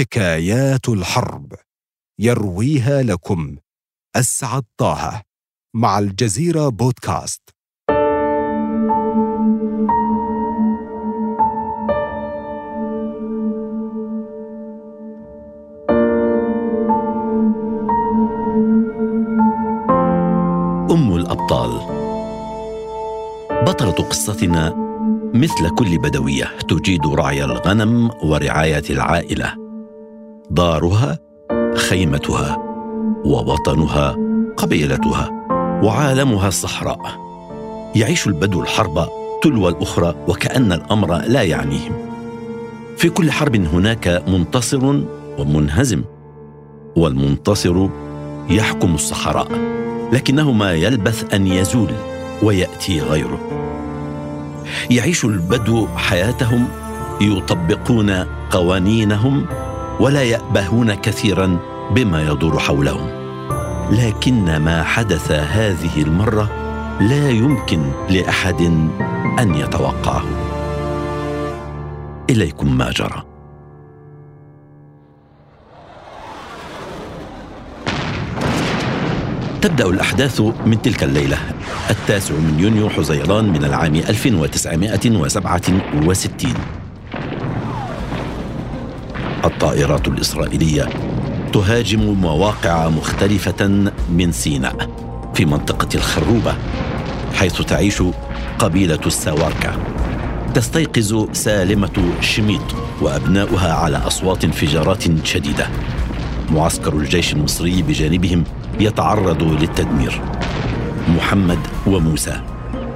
حكايات الحرب يرويها لكم أسعد طه مع الجزيرة بودكاست. أم الأبطال. بطلة قصتنا مثل كل بدوية تجيد رعي الغنم ورعاية العائلة. دارها خيمتها، ووطنها قبيلتها، وعالمها الصحراء. يعيش البدو الحرب تلو الأخرى وكأن الأمر لا يعنيهم. في كل حرب هناك منتصر ومنهزم، والمنتصر يحكم الصحراء، لكنه ما يلبث أن يزول ويأتي غيره. يعيش البدو حياتهم، يطبقون قوانينهم ولا يأبهون كثيرا بما يدور حولهم، لكن ما حدث هذه المرة لا يمكن لأحد أن يتوقعه. إليكم ما جرى. تبدأ الأحداث من تلك الليلة، 9 يونيو من العام 1967. الطائرات الإسرائيلية تهاجم مواقع مختلفة من سيناء في منطقة الخروبة، حيث تعيش قبيلة السواركة. تستيقظ سالمة شميط وأبناؤها على أصوات انفجارات شديدة. معسكر الجيش المصري بجانبهم يتعرض للتدمير. محمد وموسى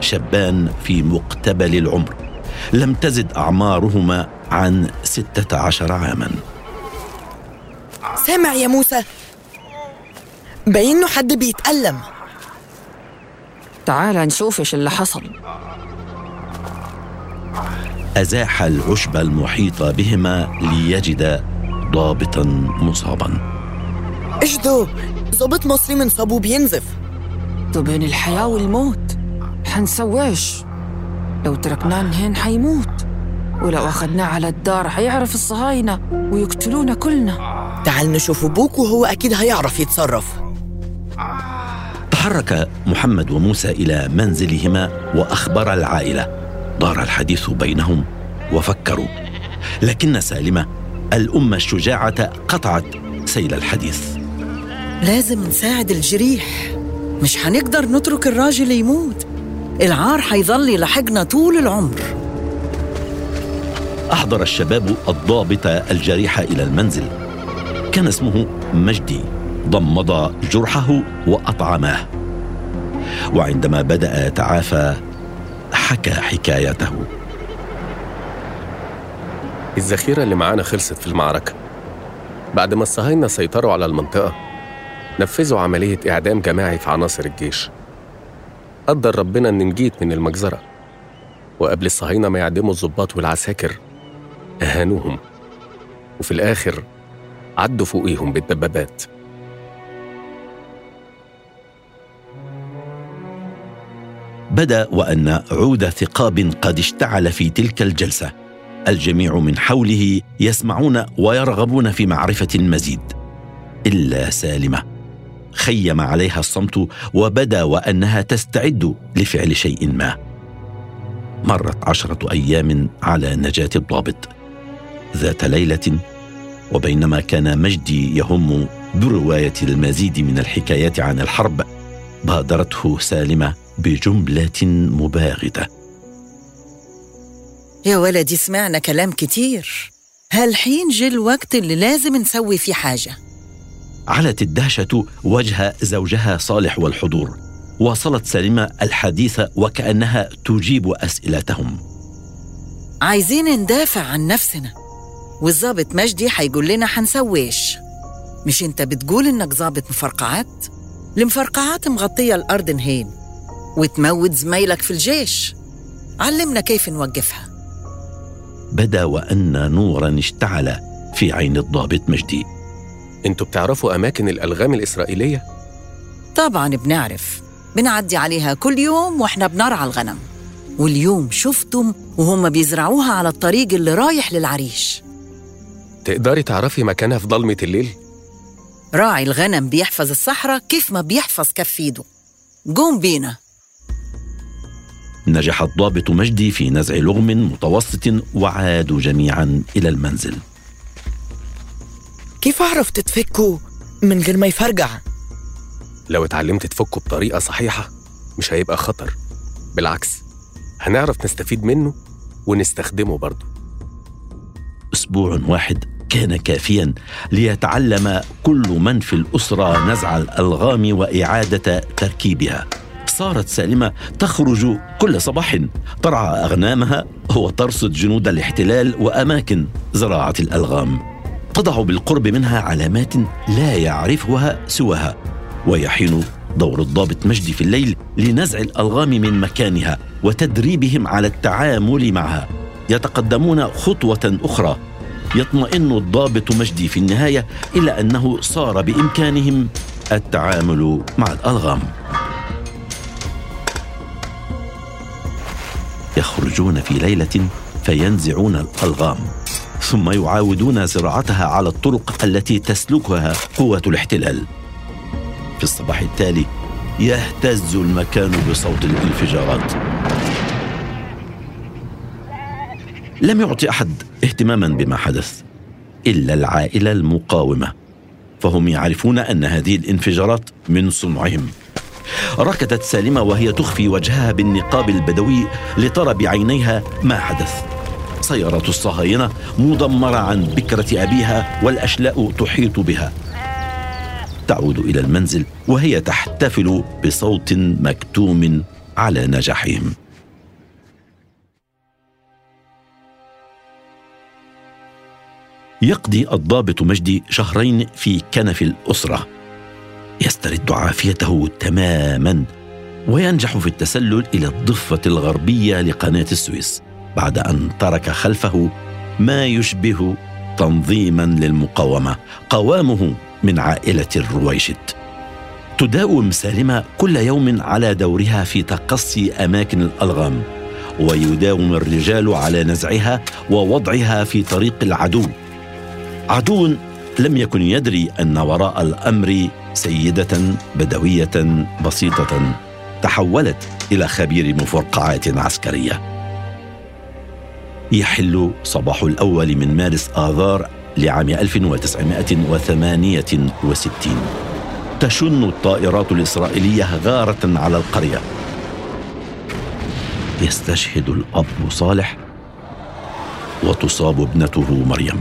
شابان في مقتبل العمر، لم تزد أعمارهما عن 16 عاما. سامع يا موسى؟ باين إنه حد بيتألم. تعال نشوف إيش اللي حصل. أزاح العشب المحيط بهما ليجد ضابطا مصابا. إيش ده؟ ضابط مصري منصاب وبينزف. ده بين الحياة والموت، حنسويش؟ لو تركناه هين حيموت، ولو أخدناه على الدار هيعرف الصهاينة ويقتلونا كلنا. تعال نشوف أبوك وهو أكيد هيعرف يتصرف. تحرك محمد وموسى إلى منزلهما وأخبر العائلة. دار الحديث بينهم وفكروا، لكن سالمة الأم الشجاعة قطعت سيل الحديث. لازم نساعد الجريح، مش هنقدر نترك الراجل يموت. العار هيظل يلحقنا طول العمر. أحضر الشباب الضابط الجريح إلى المنزل. كان اسمه مجدي. ضمض جرحه وأطعماه، وعندما بدأ يتعافى حكى حكايته. الذخيرة اللي معانا خلصت في المعركة. بعد ما الصهاينة سيطروا على المنطقة، نفذوا عملية إعدام جماعي في عناصر الجيش. قدر ربنا أن نجيت من المجزرة، وقبل الصهاينة ما يعدموا الضباط والعساكر أهانوهم، وفي الآخر عدوا فوقيهم بالدبابات. بدأ وأن عود ثقاب قد اشتعل في تلك الجلسة. الجميع من حوله يسمعون ويرغبون في معرفة المزيد، إلا سالمة. خيم عليها الصمت، وبدا وأنها تستعد لفعل شيء ما. مرت 10 أيام على نجاة الضابط. ذات ليلة، وبينما كان مجدي يهم برواية المزيد من الحكايات عن الحرب، بادرته سالمة بجملة مباغتة. يا ولدي، سمعنا كلام كتير، هالحين جه الوقت اللي لازم نسوي فيه حاجة. علت الدهشة وجه زوجها صالح والحضور. واصلت سالمة الحديث وكأنها تجيب أسئلتهم. عايزين ندافع عن نفسنا، والضابط مجدي هيقول لنا حنسويش. مش انت بتقول انك ضابط مفرقعات؟ المفرقعات مغطية الأرض نهين وتموت زميلك في الجيش. علمنا كيف نوقفها. بدا وأن نورا اشتعل في عين الضابط مجدي. انتوا بتعرفوا أماكن الألغام الإسرائيلية؟ طبعا بنعرف، بنعدي عليها كل يوم وإحنا بنرعى الغنم. واليوم شفتم وهم بيزرعوها على الطريق اللي رايح للعريش. تقدري تعرفي مكانها في ظلمة الليل؟ راعي الغنم بيحفظ الصحراء كيف ما بيحفظ كف ايده. قوم بينا. نجح الضابط مجدي في نزع لغم متوسط وعادوا جميعا إلى المنزل. كيف أعرف تتفكه من غير ما يفرجع؟ لو اتعلمت تفكه بطريقة صحيحة مش هيبقى خطر، بالعكس هنعرف نستفيد منه ونستخدمه برضه. أسبوع واحد كان كافياً ليتعلم كل من في الأسرة نزع الألغام وإعادة تركيبها. صارت سالمة تخرج كل صباح ترعى أغنامها وترصد جنود الاحتلال وأماكن زراعة الألغام. تضع بالقرب منها علامات لا يعرفها سواها، ويحين دور الضابط مجدي في الليل لنزع الألغام من مكانها وتدريبهم على التعامل معها. يتقدمون خطوة أخرى. يطمئن الضابط مجدي في النهاية إلى أنه صار بإمكانهم التعامل مع الألغام. يخرجون في ليلة فينزعون الألغام ثم يعاودون زراعتها على الطرق التي تسلكها قوة الاحتلال. في الصباح التالي يهتز المكان بصوت الانفجارات. لم يعطي أحد اهتماماً بما حدث إلا العائلة المقاومة، فهم يعرفون أن هذه الانفجارات من صنعهم. ركضت سالمة وهي تخفي وجهها بالنقاب البدوي لترى بعينيها ما حدث. سيارة الصهاينة مدمرة عن بكرة أبيها والأشلاء تحيط بها. تعود إلى المنزل وهي تحتفل بصوت مكتوم على نجاحهم. يقضي الضابط مجدي شهرين في كنف الأسرة. يسترد عافيته تماماً وينجح في التسلل إلى الضفة الغربية لقناة السويس بعد أن ترك خلفه ما يشبه تنظيماً للمقاومة قوامه من عائلة الرويشت. تداوم سالمة كل يوم على دورها في تقصي أماكن الألغام، ويداوم الرجال على نزعها ووضعها في طريق العدو. عدو لم يكن يدري أن وراء الأمر سيدة بدوية بسيطة تحولت إلى خبير مفرقعات عسكرية. يحل صباح الأول من مارس آذار لعام 1968. تشن الطائرات الإسرائيلية غارة على القرية. يستشهد الأب صالح وتصاب ابنته مريم.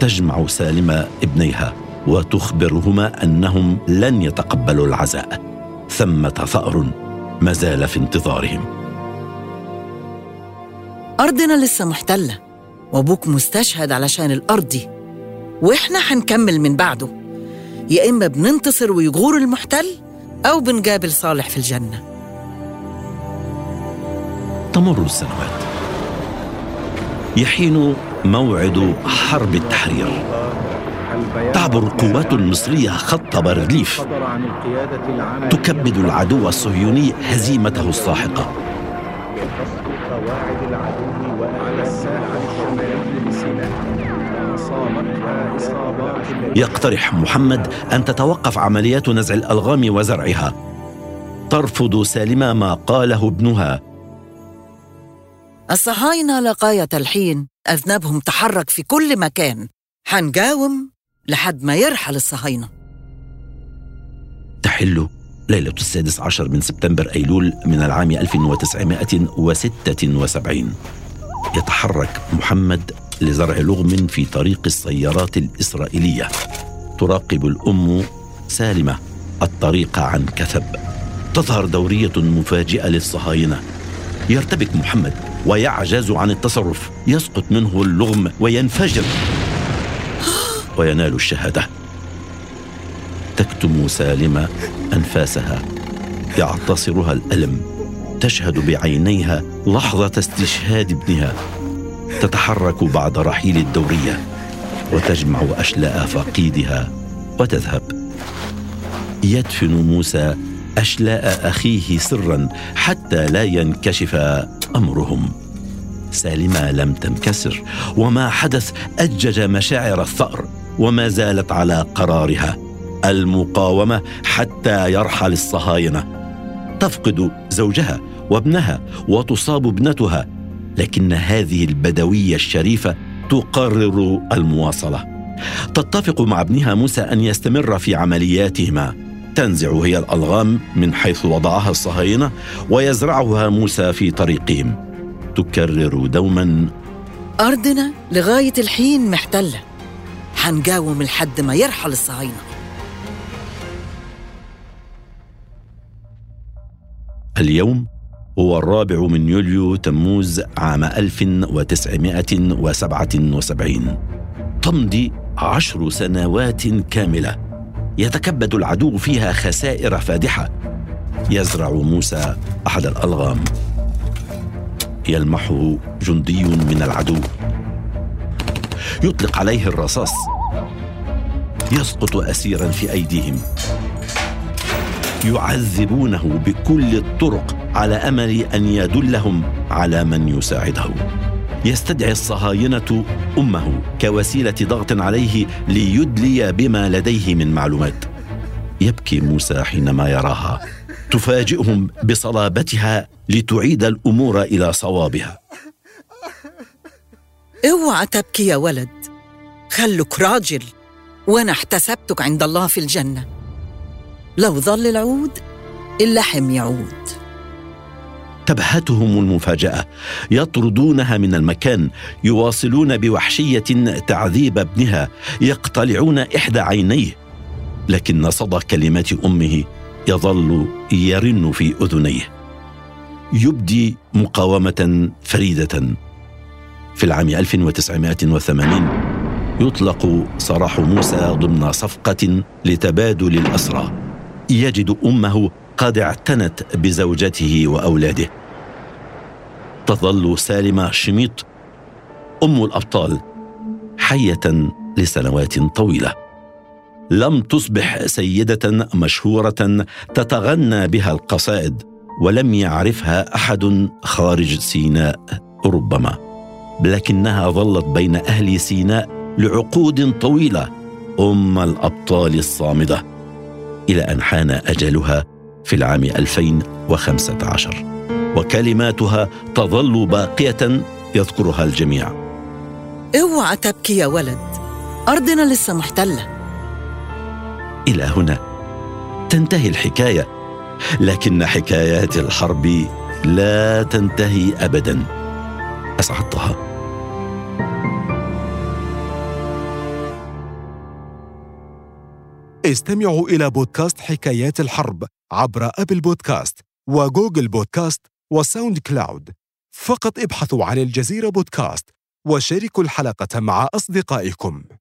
تجمع سالمة ابنيها وتخبرهما أنهم لن يتقبلوا العزاء، ثمة ثأر ما زال في انتظارهم. أرضنا لسه محتلة وأبوك مستشهد علشان الأرض دي، وإحنا هنكمل من بعده. يا إما بننتصر ويغور المحتل أو بنقابل صالح في الجنة. تمر السنوات. يحين موعد حرب التحرير. تعبر القوات المصرية خط بارليف، تكبد العدو الصهيوني هزيمته الساحقة. يقترح محمد أن تتوقف عمليات نزع الألغام وزرعها. ترفض سالمة ما قاله ابنها. الصهاينة لغاية الحين أذنابهم تحرك في كل مكان، حنقاوم لحد ما يرحل الصهاينة. تحل ليلة 16 من سبتمبر أيلول من العام 1976. يتحرك محمد لزرع لغم في طريق السيارات الإسرائيلية. تراقب الأم سالمة الطريق عن كثب. تظهر دورية مفاجئة للصهاينة. يرتبك محمد ويعجز عن التصرف. يسقط منه اللغم وينفجر وينال الشهادة. تكتم سالمة أنفاسها، يعتصرها الألم. تشهد بعينيها لحظة استشهاد ابنها. تتحرك بعد رحيل الدورية وتجمع أشلاء فقيدها وتذهب. يدفن موسى أشلاء أخيه سراً حتى لا ينكشف أمرهم. سالمة لم تنكسر، وما حدث أجج مشاعر الثأر، وما زالت على قرارها المقاومة حتى يرحل الصهاينة. تفقد زوجها وابنها وتصاب ابنتها، لكن هذه البدوية الشريفة تقرر المواصلة. تتفق مع ابنها موسى أن يستمر في عملياتهما. تنزع هي الألغام من حيث وضعها الصهاينة ويزرعها موسى في طريقهم. تكرر دوما: أرضنا لغاية الحين محتلة، حنقاوم لحد ما يرحل الصهاينة. اليوم هو 4 يوليو 1977. تمضي 10 سنوات كاملة يتكبد العدو فيها خسائر فادحة. يزرع موسى أحد الألغام، يلمحه جندي من العدو، يطلق عليه الرصاص، يسقط أسيرا في أيديهم. يعذبونه بكل الطرق على أمل أن يدلهم على من يساعده. يستدعي الصهاينة أمه كوسيلة ضغط عليه ليدلي بما لديه من معلومات. يبكي موسى حينما يراها. تفاجئهم بصلابتها لتعيد الأمور إلى صوابها. اوعى تبكي يا ولد، خلك راجل، وأنا احتسبتك عند الله في الجنة. لو ظل العود اللحم يعود. تبهتهم المفاجأة، يطردونها من المكان، يواصلون بوحشية تعذيب ابنها، يقتلعون إحدى عينيه، لكن صدى كلمات أمه يظل يرن في أذنيه. يبدي مقاومة فريدة. في العام 1980 يطلق سراح موسى ضمن صفقة لتبادل الأسرى. يجد أمه قد اعتنت بزوجته وأولاده. تظل سالمة شميط أم الأبطال حية لسنوات طويلة. لم تصبح سيدة مشهورة تتغنى بها القصائد، ولم يعرفها أحد خارج سيناء ربما، لكنها ظلت بين أهل سيناء لعقود طويلة أم الأبطال الصامدة، إلى أن حان أجلها في العام 2015، وكلماتها تظل باقية يذكرها الجميع. اوعى تبكي يا ولد، أرضنا لسه محتلة. إلى هنا تنتهي الحكاية، لكن حكايات الحرب لا تنتهي أبدا. أسعد طه. استمعوا إلى بودكاست حكايات الحرب عبر أبل بودكاست وجوجل بودكاست وساوند كلاود. فقط ابحثوا عن الجزيرة بودكاست وشاركوا الحلقة مع أصدقائكم.